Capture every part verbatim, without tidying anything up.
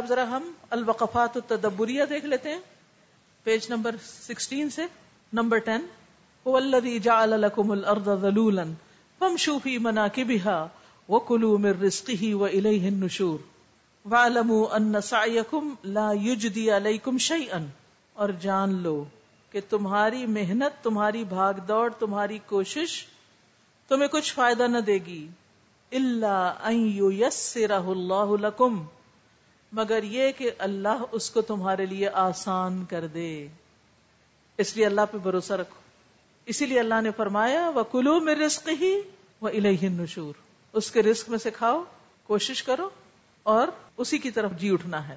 اب ذرا ہم الوقفات التدبریہ دیکھ لیتے ہیں، پیج نمبر سکسٹین سے نمبر ٹین. وَالَّذِي جَعَلَ لَكُمُ الْأَرْضَ ذَلُولًا فَامْشُوا فِي مَنَاكِبِهَا وَكُلُوا مِنْ رِزْقِهِ وَإِلَيْهِ النُّشُورُ وَاعْلَمُوا أَنَّ سَعْيَكُمْ لَا يُجْدِي عَلَيْكُمْ شَيْئًا، اور جان لو کہ تمہاری محنت، تمہاری بھاگ دوڑ، تمہاری کوشش تمہیں کچھ فائدہ نہ دے گی. إِلَّا أَن يُيَسِّرَهُ اللَّهُ لَكُمْ، مگر یہ کہ اللہ اس کو تمہارے لیے آسان کر دے. اس لیے اللہ پہ بھروسہ رکھو. اسی لیے اللہ نے فرمایا وَكُلُوا مِن رِزْقِهِ وَإِلَيْهِ النُّشُورُ، اس کے رزق میں سے کھاؤ، کوشش کرو اور اسی کی طرف جی اٹھنا ہے.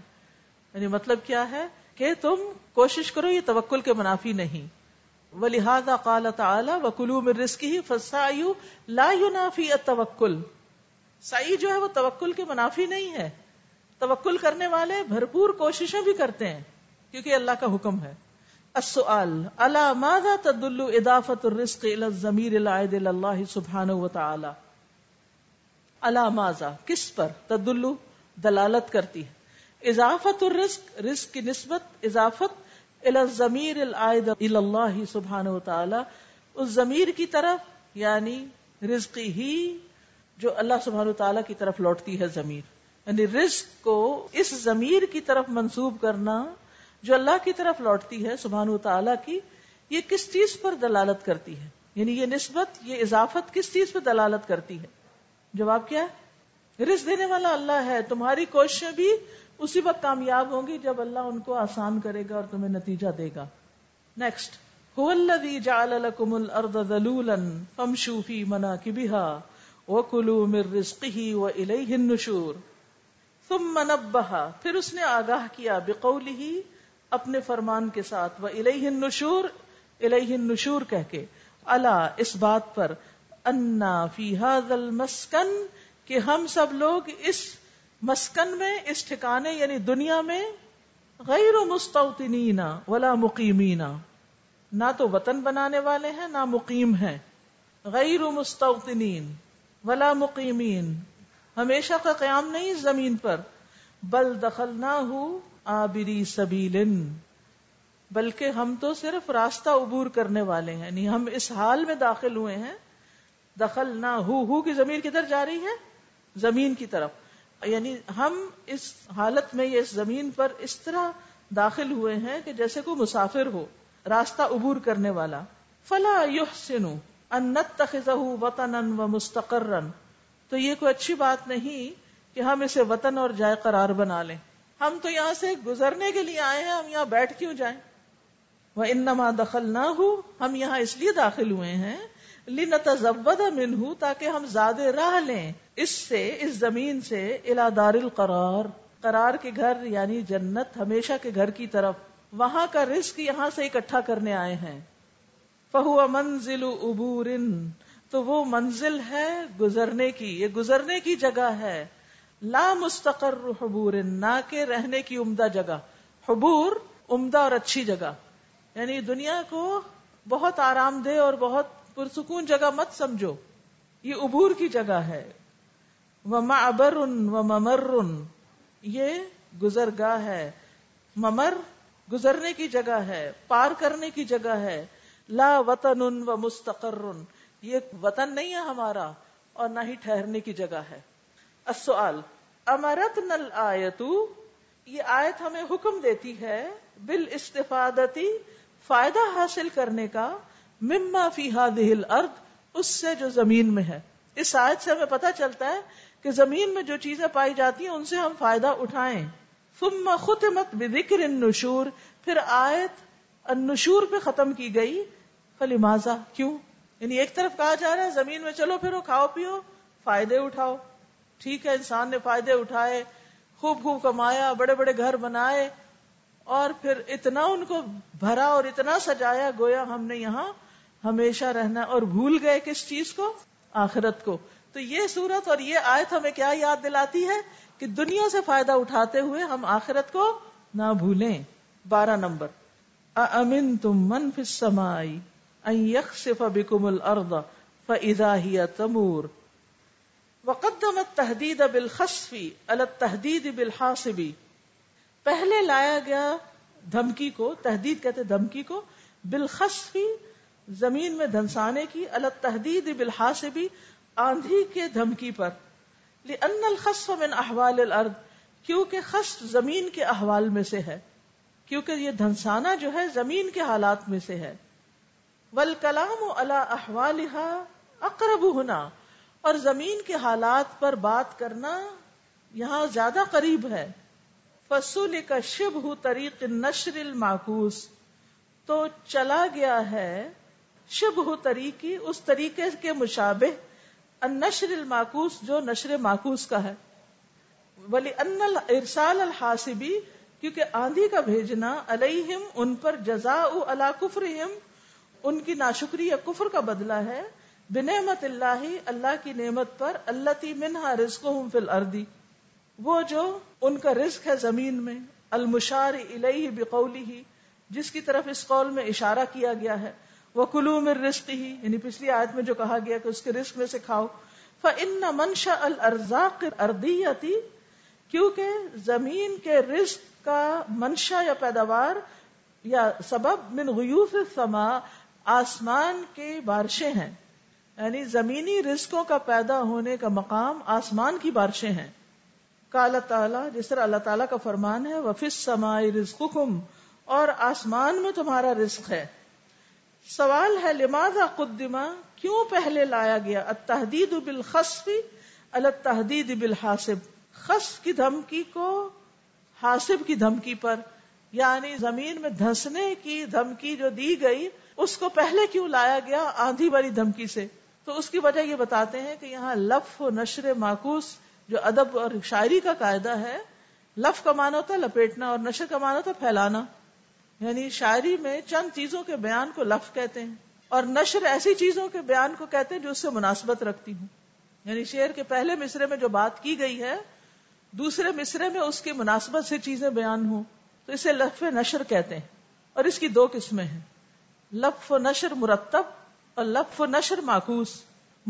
یعنی مطلب کیا ہے کہ تم کوشش کرو، یہ توکل کے منافی نہیں. وَلِهَذَا قَالَ تَعَالَى وَكُلُوا مِن رِزْقِهِ فَالسَّعْيُ لَا يُنَافِي التَّوَكُّلَ، سعی جو ہے وہ توکل کے منافی نہیں ہے. توکل کرنے والے بھرپور کوششیں بھی کرتے ہیں کیونکہ اللہ کا حکم ہے. السؤال علی ماذا تدل اضافت الرزق الى الضمیر العائد الى اللہ سبحانہ وتعالی. علی ماذا، کس پر، تدل دلالت کرتی ہے، اضافت الرزق، رزق کی نسبت، اضافت الى الضمیر العائد الى اللہ سبحانہ وتعالی، اس ضمیر کی طرف، یعنی رزقی ہی جو اللہ سبحانہ وتعالی کی طرف لوٹتی ہے ضمیر. یعنی رزق کو اس ضمیر کی طرف منسوب کرنا جو اللہ کی طرف لوٹتی ہے سبحانہ وتعالی کی، یہ کس چیز پر دلالت کرتی ہے؟ یعنی یہ نسبت، یہ اضافت کس چیز پر دلالت کرتی ہے؟ جواب کیا ہے؟ رزق دینے والا اللہ ہے. تمہاری کوششیں بھی اسی وقت کامیاب ہوں گی جب اللہ ان کو آسان کرے گا اور تمہیں نتیجہ دے گا. نیکسٹ، هو الذی جعل لکم الارض ذلولا فامشوا فی مناکبها وکلوا من رزقه والیہ النشور. ثم نبہ، پھر اس نے آگاہ کیا، بقولہ، اپنے فرمان کے ساتھ، وَإِلَيْهِ النُّشُورِ اِلَيْهِ النُّشُورِ کہہ کے، عَلَى، اس بات پر، أَنَّا فِي هَذَا الْمَسْكَنِ، کہ ہم سب لوگ اس مسکن میں، اس ٹھکانے یعنی دنیا میں، غیر مستوطنین ولا مقیمین، نہ تو وطن بنانے والے ہیں نہ مقیم ہیں. غیر مستوطنین ولا مقیمین، ہمیشہ کا قیام نہیں زمین پر. بل دخلناہو عابری سبیلن، بلکہ ہم تو صرف راستہ عبور کرنے والے ہیں. یعنی ہم اس حال میں داخل ہوئے ہیں، دخل نہ ہو، ہو کی ضمیر کدھر جا رہی ہے؟ زمین کی طرف. یعنی ہم اس حالت میں، یہ اس زمین پر اس طرح داخل ہوئے ہیں کہ جیسے کوئی مسافر ہو، راستہ عبور کرنے والا. فلا یحسن ان نتخذہ وطنا ومستقرا، تو یہ کوئی اچھی بات نہیں کہ ہم اسے وطن اور جائے قرار بنا لیں. ہم تو یہاں سے گزرنے کے لیے آئے ہیں، ہم یہاں بیٹھ کیوں جائیں؟ وَإِنَّمَا دَخَلْنَاهُ، ہم یہاں اس لیے داخل ہوئے ہیں، لِنَتَزَوَّدَ مِنْهُ، تاکہ ہم زیادہ راہ لیں اس سے، اس زمین سے، اِلَى دَارِ الْقَرَار، قرار کے گھر یعنی جنت، ہمیشہ کے گھر کی طرف. وہاں کا رزق یہاں سے اکٹھا کرنے آئے ہیں. فَهُوَ مَنْزِلُ عُبُورٍ، تو وہ منزل ہے گزرنے کی، یہ گزرنے کی جگہ ہے. لا مستقر حبور، نہ کے رہنے کی عمدہ جگہ. حبور عمدہ اور اچھی جگہ، یعنی دنیا کو بہت آرام دہ اور بہت پرسکون جگہ مت سمجھو، یہ عبور کی جگہ ہے. ومعبر وممر، یہ گزرگاہ ہے. ممر گزرنے کی جگہ ہے، پار کرنے کی جگہ ہے. لا وطن ومستقر، یہ وطن نہیں ہے ہمارا اور نہ ہی ٹھہرنے کی جگہ ہے. السؤال امرتنا الآیت، یہ آیت ہمیں حکم دیتی ہے، بالاستفادتی، فائدہ حاصل کرنے کا، مما فی ہذہ الارض، اس سے جو زمین میں ہے. اس آیت سے ہمیں پتہ چلتا ہے کہ زمین میں جو چیزیں پائی جاتی ہیں ان سے ہم فائدہ اٹھائیں. ثم ختمت بذکر النشور، پھر آیت النشور پہ ختم کی گئی. فلماذا، کیوں؟ یعنی ایک طرف کہا جا رہا ہے زمین میں چلو پھرو، کھاؤ پیو، فائدے اٹھاؤ. ٹھیک ہے، انسان نے فائدے اٹھائے، خوب خوب کمایا، بڑے بڑے گھر بنائے اور پھر اتنا ان کو بھرا اور اتنا سجایا گویا ہم نے یہاں ہمیشہ رہنا، اور بھول گئے کس چیز کو؟ آخرت کو. تو یہ صورت اور یہ آیت ہمیں کیا یاد دلاتی ہے کہ دنیا سے فائدہ اٹھاتے ہوئے ہم آخرت کو نہ بھولیں. بارہ نمبر اَأَمِنْتُمْ مَنْ فِي السَّمَاءِ أَنْ يَخْسِفَ بِكُمُ الْأَرْضَ فَإِذَا هِيَ تَمُورُ. وقدم التحدید بالخسف على التحدید بالحاسب، پہلے لایا گیا دھمکی کو، تحدید کہتے دھمکی کو، بالخسفی زمین میں دھنسانے کی، الت تحدید بالحاسبی آندھی کے دھمکی پر، لأن الخسف من احوال الارض کیونکہ خسف زمین کے احوال میں سے ہے، کیونکہ یہ دھنسانا جو ہے زمین کے حالات میں سے ہے، والکلام علی احوالها اقرب ہنا، اور زمین کے حالات پر بات کرنا یہاں زیادہ قریب ہے، فسلک شبہ طریق النشر المعکوس، تو چلا گیا ہے شبہ طریقی اس طریقے کے مشابہ النشر المعکوس جو نشر معکوس کا ہے، ولأن الارسال الحاسبی کیونکہ آندھی کا بھیجنا علیہم ان پر جزاء علی کفرہم ان کی ناشکری یا کفر کا بدلہ ہے، بنعمت اللہ اللہ کی نعمت پر، اللتی منہا رزقہم فی الارض وہ جو ان کا رزق ہے زمین میں، المشار الیہ بقولہ جس کی طرف اس قول میں اشارہ کیا گیا ہے، وَكُلُوا مِن رِزْقِهِ یعنی پچھلی آیت میں جو کہا گیا کہ اس کے رزق میں سے کھاؤ، فَإِنَّ مَنْشَأَ الْأَرْزَاقِ الْأَرْضِيَّةِ کیونکہ زمین کے رزق کا منشا یا پیداوار یا سبب من غیوث السماء آسمان کے بارشیں ہیں، یعنی زمینی رزقوں کا پیدا ہونے کا مقام آسمان کی بارشیں ہیں، قال تعالیٰ جس طرح اللہ تعالیٰ کا فرمان ہے، وَفِي السَّمَاءِ رِزْقُكُمْ اور آسمان میں تمہارا رزق ہے۔ سوال ہے لماذا قدما کیوں پہلے لایا گیا التحدید بالخسف علی التحدید بالحاسب، خسف کی دھمکی کو حاسب کی دھمکی پر، یعنی زمین میں دھنسنے کی دھمکی جو دی گئی اس کو پہلے کیوں لایا گیا آندھی والی دھمکی سے؟ تو اس کی وجہ یہ بتاتے ہیں کہ یہاں لف و نشر معکوس جو ادب اور شاعری کا قاعدہ ہے، لف کا معنی ہوتا ہے لپیٹنا اور نشر کا معنی ہوتا ہے پھیلانا، یعنی شاعری میں چند چیزوں کے بیان کو لف کہتے ہیں اور نشر ایسی چیزوں کے بیان کو کہتے ہیں جو اس سے مناسبت رکھتی ہوں، یعنی شعر کے پہلے مصرے میں جو بات کی گئی ہے دوسرے مصرے میں اس کی مناسبت سے چیزیں بیان ہوں، تو اسے لف نشر کہتے ہیں۔ اور اس کی دو قسمیں ہیں، لف و نشر مرتب اور لف و نشر معکوس۔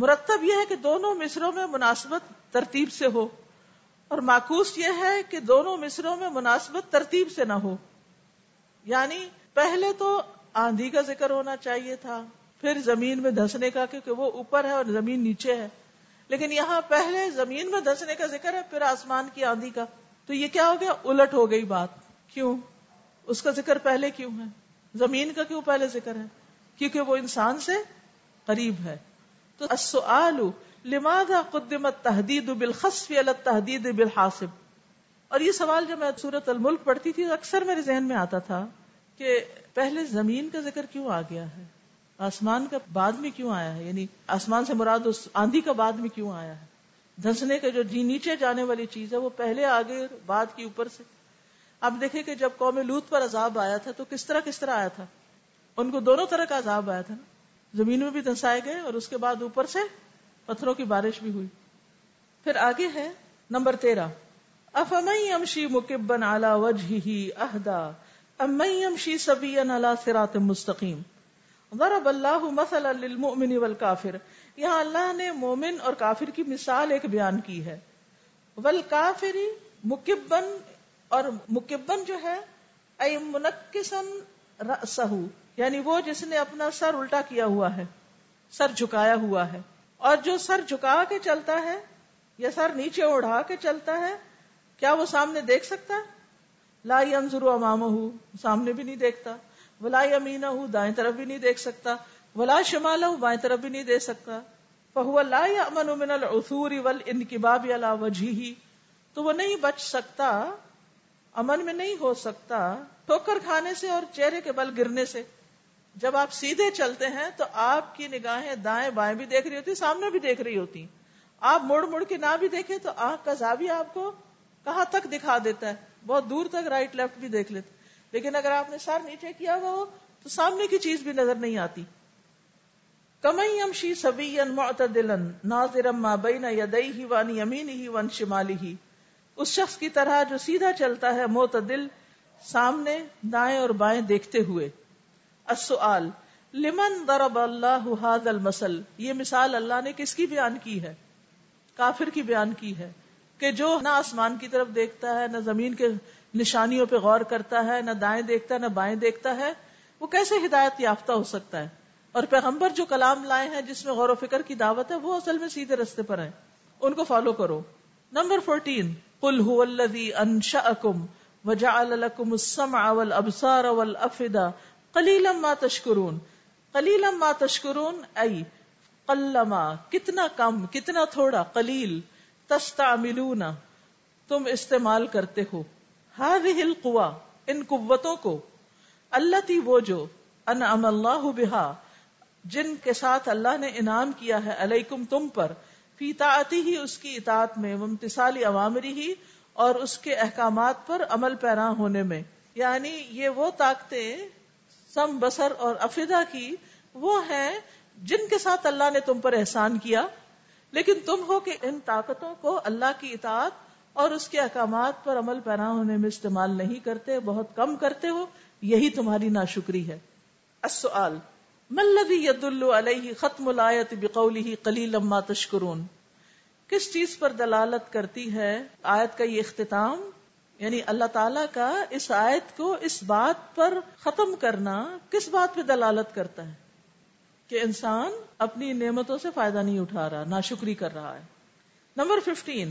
مرتب یہ ہے کہ دونوں مصروں میں مناسبت ترتیب سے ہو، اور معکوس یہ ہے کہ دونوں مصروں میں مناسبت ترتیب سے نہ ہو، یعنی پہلے تو آندھی کا ذکر ہونا چاہیے تھا، پھر زمین میں دھنسنے کا کیونکہ وہ اوپر ہے اور زمین نیچے ہے، لیکن یہاں پہلے زمین میں دھنسنے کا ذکر ہے پھر آسمان کی آندھی کا، تو یہ کیا ہو گیا الٹ ہو گئی بات، کیوں اس کا ذکر پہلے کیوں ہے، زمین کا کیوں پہلے ذکر ہے؟ کیونکہ وہ انسان سے قریب ہے۔ تو السؤال لماذا قدم التحدید بالخسف علی التحدید بالحاسب، اور یہ سوال جب میں سورۃ الملک پڑھتی تھی تو اکثر میرے ذہن میں آتا تھا کہ پہلے زمین کا ذکر کیوں آ گیا ہے، آسمان کا بعد میں کیوں آیا ہے، یعنی آسمان سے مراد اس آندھی کا بعد میں کیوں آیا ہے، دھنسنے کا جو جی نیچے جانے والی چیز ہے وہ پہلے آ گئی بعد کی اوپر سے۔ آپ دیکھیں کہ جب قوم لوط پر عذاب آیا تھا تو کس طرح کس طرح آیا تھا، ان کو دونوں طرح کا عذاب آیا تھا نا، زمین میں بھی دھنسائے گئے اور اس کے بعد اوپر سے پتھروں کی بارش بھی ہوئی۔ پھر آگے ہے نمبر تیرہ، افمن یمشی مکبا علی وجهه اهدی امن یمشی سویا علی صراط مستقیم، ضرب اللہ مثلا للمؤمن والکافر، یہاں اللہ نے مومن اور کافر کی مثال ایک بیان کی ہے، والکافر مکبا اور مکبا جو ہے ای منکسا رأسہ یعنی وہ جس نے اپنا سر الٹا کیا ہوا ہے، سر جھکایا ہوا ہے، اور جو سر جھکا کے چلتا ہے یا سر نیچے اڑا کے چلتا ہے کیا وہ سامنے دیکھ سکتا ہے؟ لا ينظر امامہ سامنے بھی نہیں دیکھتا، ولا یمینہ دائیں طرف بھی نہیں دیکھ سکتا، ولا شمالہ بائیں طرف بھی نہیں دیکھ سکتا، فہو لا یامن من العثور والانکباب علی وجهہ تو وہ نہیں بچ سکتا، امن میں نہیں ہو سکتا ٹھوکر کھانے سے اور چہرے کے بل گرنے سے۔ جب آپ سیدھے چلتے ہیں تو آپ کی نگاہیں دائیں بائیں بھی دیکھ رہی ہوتی، سامنے بھی دیکھ رہی ہوتی، آپ مڑ مڑ کے نہ بھی دیکھیں تو آنکھ کا زاویہ آپ کو کہاں تک دکھا دیتا ہے، بہت دور تک رائٹ لیفٹ بھی دیکھ لیتے، لیکن اگر آپ نے سر نیچے کیا ہوا ہو تو سامنے کی چیز بھی نظر نہیں آتی۔ کمن یمشی سویا معتدلا ناظرا ما بین یدیہ وعن یمینہ وعن شمالہ، اس شخص کی طرح جو سیدھا چلتا ہے معتدل، سامنے دائیں اور بائیں دیکھتے ہوئے۔ السؤال لمن ضرب اللہ ھذا المثل، یہ مثال اللہ نے کس کی بیان کی ہے؟ کافر کی بیان کی ہے۔ کہ جو نہ آسمان کی طرف دیکھتا ہے، نہ زمین کے نشانیوں پہ غور کرتا ہے، نہ دائیں دیکھتا ہے نہ بائیں دیکھتا ہے، وہ کیسے ہدایت یافتہ ہو سکتا ہے؟ اور پیغمبر جو کلام لائے ہیں جس میں غور و فکر کی دعوت ہے، وہ اصل میں سیدھے رستے پر ہیں، ان کو فالو کرو۔ نمبر چودہ، قل هو الذی انشأکم وجعل لکم السمع والابصار والافئدہ قلیلا ما تشکرون۔ قلیلا ما تشکرون ای قلما، کتنا کم، کتنا تھوڑا، قلیل، تستعملون، تم استعمال کرتے ہو، هذه القوا، ان قوتوں کو، اللتی، وہ جو، انعم اللہ بہا، جن کے ساتھ اللہ نے انعام کیا ہے، علیکم، تم پر، فی طاعتی ہی، اس کی اطاعت میں، وامتثال اوامری ہی، اور اس کے احکامات پر عمل پیرا ہونے میں۔ یعنی یہ وہ طاقتیں سم، بسر اور افئدہ کی وہ ہیں جن کے ساتھ اللہ نے تم پر احسان کیا، لیکن تم ہو کہ ان طاقتوں کو اللہ کی اطاعت اور اس کے احکامات پر عمل پیرا ہونے میں استعمال نہیں کرتے، بہت کم کرتے ہو، یہی تمہاری ناشکری ہے۔ السؤال، ما الذی یدل علیہ ختم الآیت بقولہ قلیلا ما تشکرون، کس چیز پر دلالت کرتی ہے آیت کا یہ اختتام، یعنی اللہ تعالیٰ کا اس آیت کو اس بات پر ختم کرنا کس بات پہ دلالت کرتا ہے کہ انسان اپنی نعمتوں سے فائدہ نہیں اٹھا رہا، ناشکری کر رہا ہے۔ نمبر پندرہ،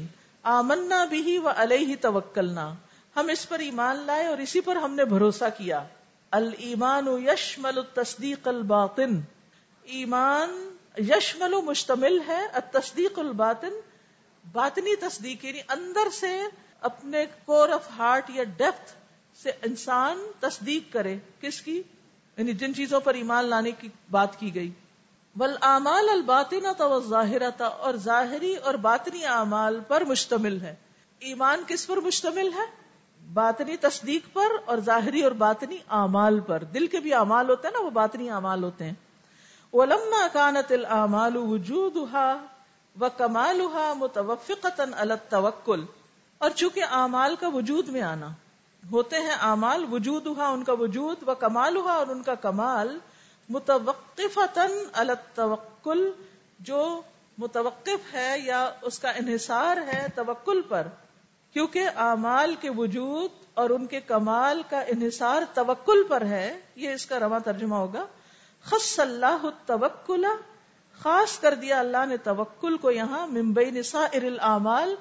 آمنا بہ وعلیہ توکلنا، ہم اس پر ایمان لائے اور اسی پر ہم نے بھروسہ کیا۔ الایمان یشمل التصدیق الباطن، ایمان یشمل مشتمل ہے، التصدیق الباطن، باطنی تصدیق، یعنی اندر سے اپنے کور آف ہارٹ یا ڈیپتھ سے انسان تصدیق کرے، کس کی؟ یعنی جن چیزوں پر ایمان لانے کی بات کی گئی۔ والاعمال الباطنۃ والظاہرۃ، اور ظاہری اور باطنی اعمال پر مشتمل ہے۔ ایمان کس پر مشتمل ہے؟ باطنی تصدیق پر اور ظاہری اور باطنی اعمال پر۔ دل کے بھی اعمال ہوتے ہیں نا، وہ باطنی اعمال ہوتے ہیں۔ وَلَمَّا كَانَتِ الْأَعْمَالُ وُجُودُهَا وَكَمَالُهَا مُتَوَفِّقَةً عَلَى التَّوَكُّلِ، اور چونکہ اعمال کا وجود میں آنا، ہوتے ہیں اعمال، وجودها، ان کا وجود، وَكَمَالُهَا، اور ان کا کمال، متوقفۃً علی التوکل، جو متوقف ہے یا اس کا انحصار ہے توکل پر، کیونکہ اعمال کے وجود اور ان کے کمال کا انحصار توکل پر ہے، یہ اس کا رواں ترجمہ ہوگا۔ خص اللہ التوکل، خاص کر دیا اللہ نے توکل کو یہاں، من بین سائر الاعمال،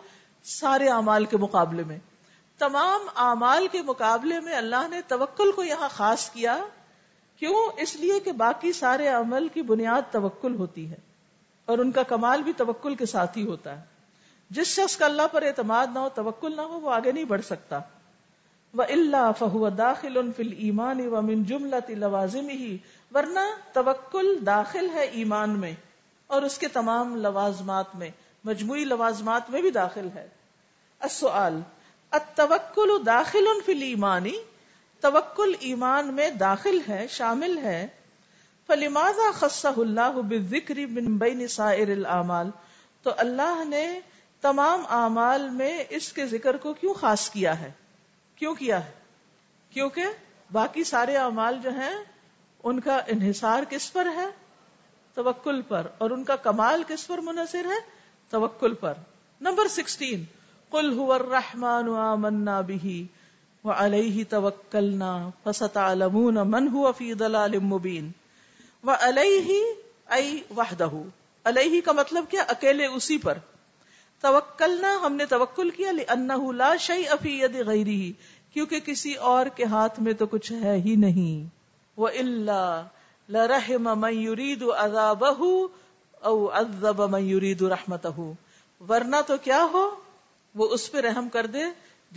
سارے اعمال کے مقابلے میں، تمام اعمال کے مقابلے میں اللہ نے توکل کو یہاں خاص کیا۔ کیوں؟ اس لیے کہ باقی سارے عمل کی بنیاد توکل ہوتی ہے اور ان کا کمال بھی توکل کے ساتھ ہی ہوتا ہے۔ جس شخص کا اللہ پر اعتماد نہ ہو، توکل نہ ہو، وہ آگے نہیں بڑھ سکتا۔ وَإِلَّا فَهُوَ دَاخِلٌ فِي الْإِيمَانِ وَمِن جُمْلَةِ لَوَازِمِهِ، ورنہ توکل داخل ہے ایمان میں اور اس کے تمام لوازمات میں، مجموعی لوازمات میں بھی داخل ہے۔ السؤال، التوکل داخل فی الایمانی، توکل ایمان میں داخل ہے، شامل ہے، فَلِمَاذَا خَصَّهُ اللَّهُ بِالذِّكْرِ مِن بَيْنِ سَائِرِ الْأَعْمَالِ، تو اللہ نے تمام اعمال میں اس کے ذکر کو کیوں خاص کیا ہے؟ کیوں کیا ہے؟ کیونکہ باقی سارے اعمال جو ہیں ان کا انحصار کس پر ہے؟ توکل پر، اور ان کا کمال کس پر منحصر ہے؟ توکل پر۔ نمبر سولہ، قل هو الرحمن آمنا به وعلیہ توکلنا فستعلمون من هو فی ضلال مبین۔ وعلیہ ای وحدہ، علیہ کا مطلب کیا؟ اکیلے اسی پر۔ توکلنا، ہم نے توکل کیا، لأنه لا شیء فی ید غیرہ، کیونکہ کسی اور کے ہاتھ میں تو کچھ ہے ہی نہیں۔ وإلا لرحم من یرید عذابہ او عذب من یرید رحمتہ، ورنہ تو کیا ہو، وہ اس پہ رحم کر دے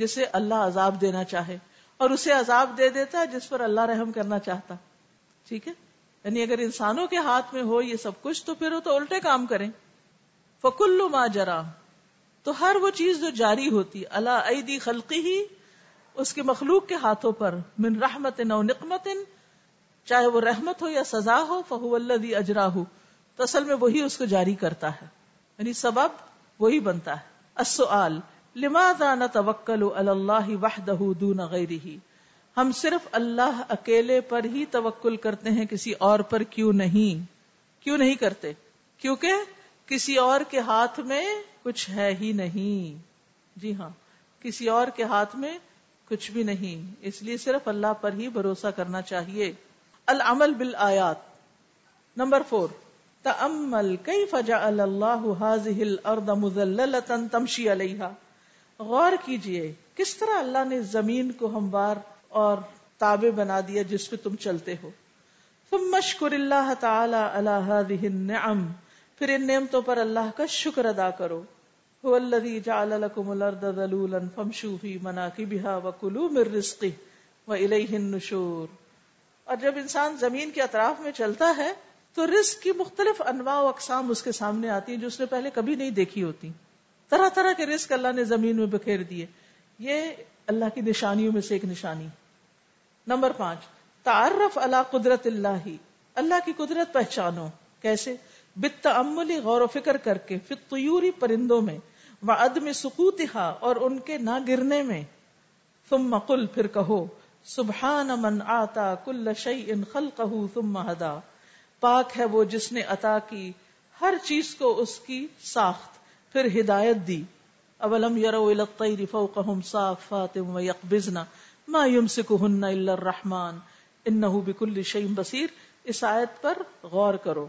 جسے اللہ عذاب دینا چاہے، اور اسے عذاب دے دیتا ہے جس پر اللہ رحم کرنا چاہتا۔ ٹھیک ہے، یعنی اگر انسانوں کے ہاتھ میں ہو یہ سب کچھ تو پھر وہ تو الٹے کام کریں۔ فکل ما جرا، تو ہر وہ چیز جو جاری ہوتی، علی ایدی خلقی ہی، اس کے مخلوق کے ہاتھوں پر، من رحمت او نقمت، چاہے وہ رحمت ہو یا سزا ہو، فہو الذی اجراہ، تو اصل میں وہی اس کو جاری کرتا ہے، یعنی سبب وہی بنتا ہے۔ السؤال، لماذا نتوکل علی اللہ وحدہ دون غیرہ، ہم صرف اللہ اکیلے پر ہی توکل کرتے ہیں، کسی اور پر کیوں نہیں؟ کیوں نہیں کرتے؟ کیونکہ کسی اور کے ہاتھ میں کچھ ہے ہی نہیں۔ جی ہاں، کسی اور کے ہاتھ میں کچھ بھی نہیں، اس لیے صرف اللہ پر ہی بھروسہ کرنا چاہیے۔ العمل بالآیات۔ نمبر فور، تأمل کیف جعل اللہ ہذہ الارض مذللۃ تمشی علیہا، غور کیجئے کس طرح اللہ نے زمین کو ہموار اور تابع بنا دیا جس پہ تم چلتے ہو۔ ثم اشکر اللہ تعالی علی ہذہ النعم، پھر ان نعمتوں پر اللہ کا شکر ادا کرو۔ هو الذی جعل لکم الارض ذلولا فامشوا فی مناکبہا وکلوا من رزقہ والیہ النشور۔ اور جب انسان زمین کے اطراف میں چلتا ہے تو رزق کی مختلف انواع و اقسام اس کے سامنے آتی ہیں جو اس نے پہلے کبھی نہیں دیکھی ہوتی۔ طرح طرح کے رزق اللہ نے زمین میں بکھیر دیے، یہ اللہ کی نشانیوں میں سے ایک نشانی۔ نمبر پانچ، تعرف علی قدرت اللہ، اللہ کی قدرت پہچانو۔ کیسے؟ بالتأمل، غور و فکر کر کے، فی الطیور، پرندوں میں، وعدم سقوطہا، اور ان کے نہ گرنے میں۔ ثم قل، پھر کہو، سبحان من آتا کل شیء خلقہ ثم ہدا، پاک ہے وہ جس نے عطا کی ہر چیز کو اس کی ساخت پھر ہدایت دی۔ اولم یروا الی الطیر فوقہم صافات ویقبضن ما یمسکہن الا الرحمن انہ بکل شیء بصیر۔ اس آیت پر غور کرو،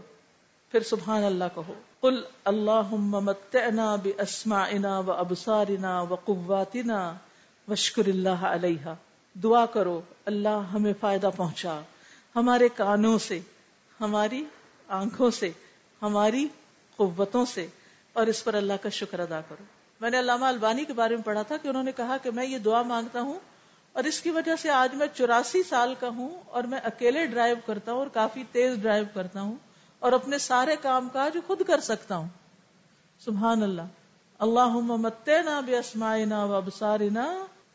پھر سبحان اللہ کہو۔ قل اللہم متعنا باسماعنا وابصارنا وقواتنا واشکر اللہ علیہا، دعا کرو اللہ ہمیں فائدہ پہنچا ہمارے کانوں سے، ہماری آنکھوں سے، ہماری قوتوں سے، اور اس پر اللہ کا شکر ادا کرو۔ میں نے علامہ البانی کے بارے میں پڑھا تھا کہ انہوں نے کہا کہ میں یہ دعا مانگتا ہوں اور اس کی وجہ سے آج میں چوراسی سال کا ہوں اور میں اکیلے ڈرائیو کرتا ہوں اور کافی تیز ڈرائیو کرتا ہوں اور اپنے سارے کام کاج خود کر سکتا ہوں۔ سبحان اللہ۔ اللہم متعنا باسماعنا وابصارنا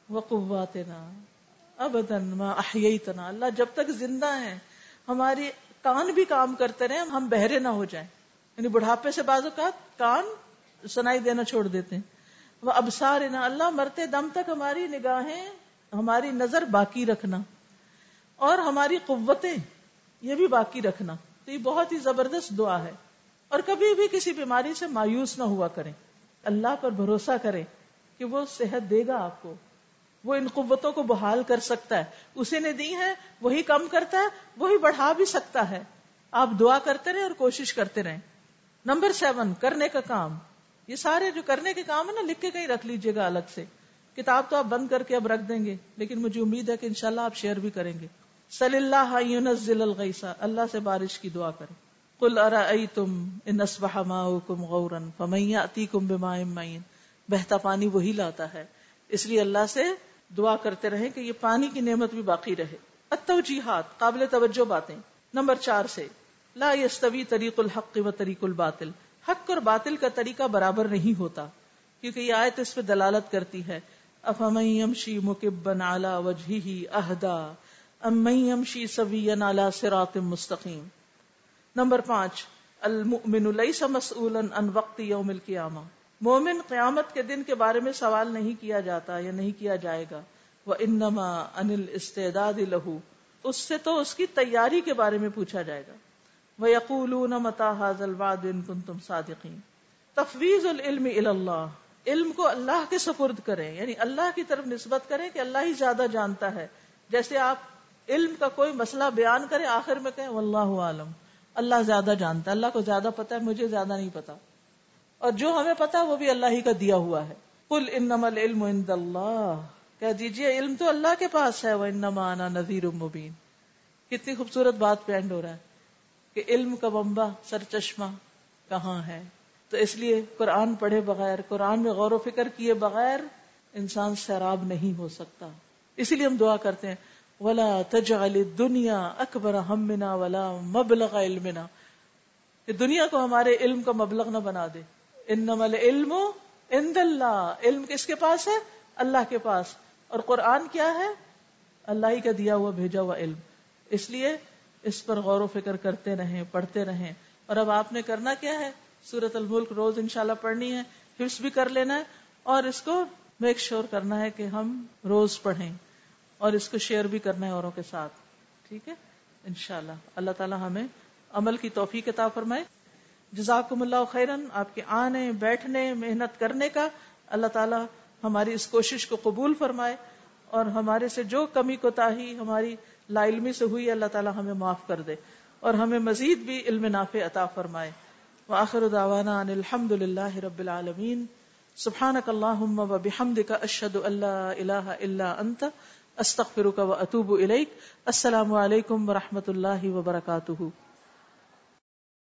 وقواتنا ابدا ما احییتنا، اللہ جب تک زندہ ہیں ہماری کان بھی کام کرتے رہے، ہم بہرے نہ ہو جائیں، یعنی بڑھاپے سے بعض اوقات کان سنائی دینا چھوڑ دیتے ہیں۔ وہ ابصارنا، اللہ مرتے دم تک ہماری نگاہیں، ہماری نظر باقی رکھنا، اور ہماری قوتیں یہ بھی باقی رکھنا۔ تو یہ بہت ہی زبردست دعا ہے، اور کبھی بھی کسی بیماری سے مایوس نہ ہوا کریں، اللہ پر بھروسہ کریں کہ وہ صحت دے گا آپ کو، وہ ان قوتوں کو بحال کر سکتا ہے، اسے نے دی ہے، وہی کم کرتا ہے، وہی بڑھا بھی سکتا ہے۔ آپ دعا کرتے رہیں اور کوشش کرتے رہیں۔ نمبر سیون، کرنے کا کام۔ یہ سارے جو کرنے کے کام ہے نا، لکھ کے کہیں رکھ لیجئے گا، الگ سے کتاب تو آپ بند کر کے اب رکھ دیں گے، لیکن مجھے امید ہے کہ انشاءاللہ آپ شیئر بھی کریں گے۔ صلی اللہ ینزل الغیث، اللہ سے بارش کی دعا کریں۔ قل ارأیتم ان اصبح ماؤکم غورا فمن یأتیکم بماء معین، بہتا پانی وہی لاتا ہے، اس لیے اللہ سے دعا کرتے رہیں کہ یہ پانی کی نعمت بھی باقی رہے۔ التوجیحات، قابل توجہ باتیں۔ نمبر چار سے، لا یستوی طریق الحق و طریق الباطل، حق اور باطل کا طریقہ برابر نہیں ہوتا، کیونکہ یہ آیت اس پہ دلالت کرتی ہے۔ افمن یمشی مکبا علی وجہہ اہدا امن یمشی سویا علی صراط مستقیم۔ نمبر پانچ، المؤمن لیس مسئولا عن وقت یوم القیامہ، مومن قیامت کے دن کے بارے میں سوال نہیں کیا جاتا یا نہیں کیا جائے گا۔ وَإِنَّمَا عَنِ الْإِسْتِعْدَادِ لَهُ، اس سے تو اس کی تیاری کے بارے میں پوچھا جائے گا۔ وَيَقُولُونَ مَتَى هَذَا الْوَعْدُ إِن كُنتُمْ صَادِقِينَ، تفویض العلم الی اللہ، علم کو اللہ کے سپرد کریں، یعنی اللہ کی طرف نسبت کریں کہ اللہ ہی زیادہ جانتا ہے۔ جیسے آپ علم کا کوئی مسئلہ بیان کریں، آخر میں کہیں واللہ اعلم، اللہ زیادہ جانتا ہے، اللہ کو زیادہ پتہ ہے، مجھے زیادہ نہیں پتہ، اور جو ہمیں پتا وہ بھی اللہ ہی کا دیا ہوا ہے۔ قل انما العلم عند اللہ، کہہ دیجئے علم تو اللہ کے پاس ہے۔ وانما انا نذیر مبین، کتنی خوبصورت بات پہ اینڈ ہو رہا ہے کہ علم کا بمبا، سر چشمہ کہاں ہے۔ تو اس لیے قرآن پڑھے بغیر، قرآن میں غور و فکر کیے بغیر انسان سیراب نہیں ہو سکتا۔ اسی لیے ہم دعا کرتے ہیں، ولا تجعل الدنیا اکبر ہمنا ولا مبلغ علمنا، کہ دنیا کو ہمارے علم کا مبلغ نہ بنا دے۔ انما العلم عند اللہ، علم کس کے پاس ہے؟ اللہ کے پاس، اور قرآن کیا ہے؟ اللہ ہی کا دیا ہوا، بھیجا ہوا علم۔ اس لیے اس پر غور و فکر کرتے رہیں، پڑھتے رہیں۔ اور اب آپ نے کرنا کیا ہے؟ سورۃ الملک روز انشاءاللہ پڑھنی ہے، حفظ بھی کر لینا ہے، اور اس کو میک شور کرنا ہے کہ ہم روز پڑھیں، اور اس کو شیئر بھی کرنا ہے اوروں کے ساتھ، ٹھیک ہے؟ انشاءاللہ اللہ تعالی ہمیں عمل کی توفیق عطا فرمائے۔ جزاکم اللہ خیرن، آپ کے آنے بیٹھنے محنت کرنے کا اللہ تعالیٰ ہماری اس کوشش کو قبول فرمائے اور ہمارے سے جو کمی کوتاہی ہماری لا علمی سے ہوئی اللہ تعالی ہمیں معاف کر دے اور ہمیں مزید بھی علم نافع عطا فرمائے۔ وآخر دعوانا ان الحمد للہ رب العالمین۔ سبحانک اللہم وبحمدک اشہد ان لا الہ الا انت استغفرک واتوب الیک۔ السلام علیکم ورحمۃ اللہ وبرکاتہ۔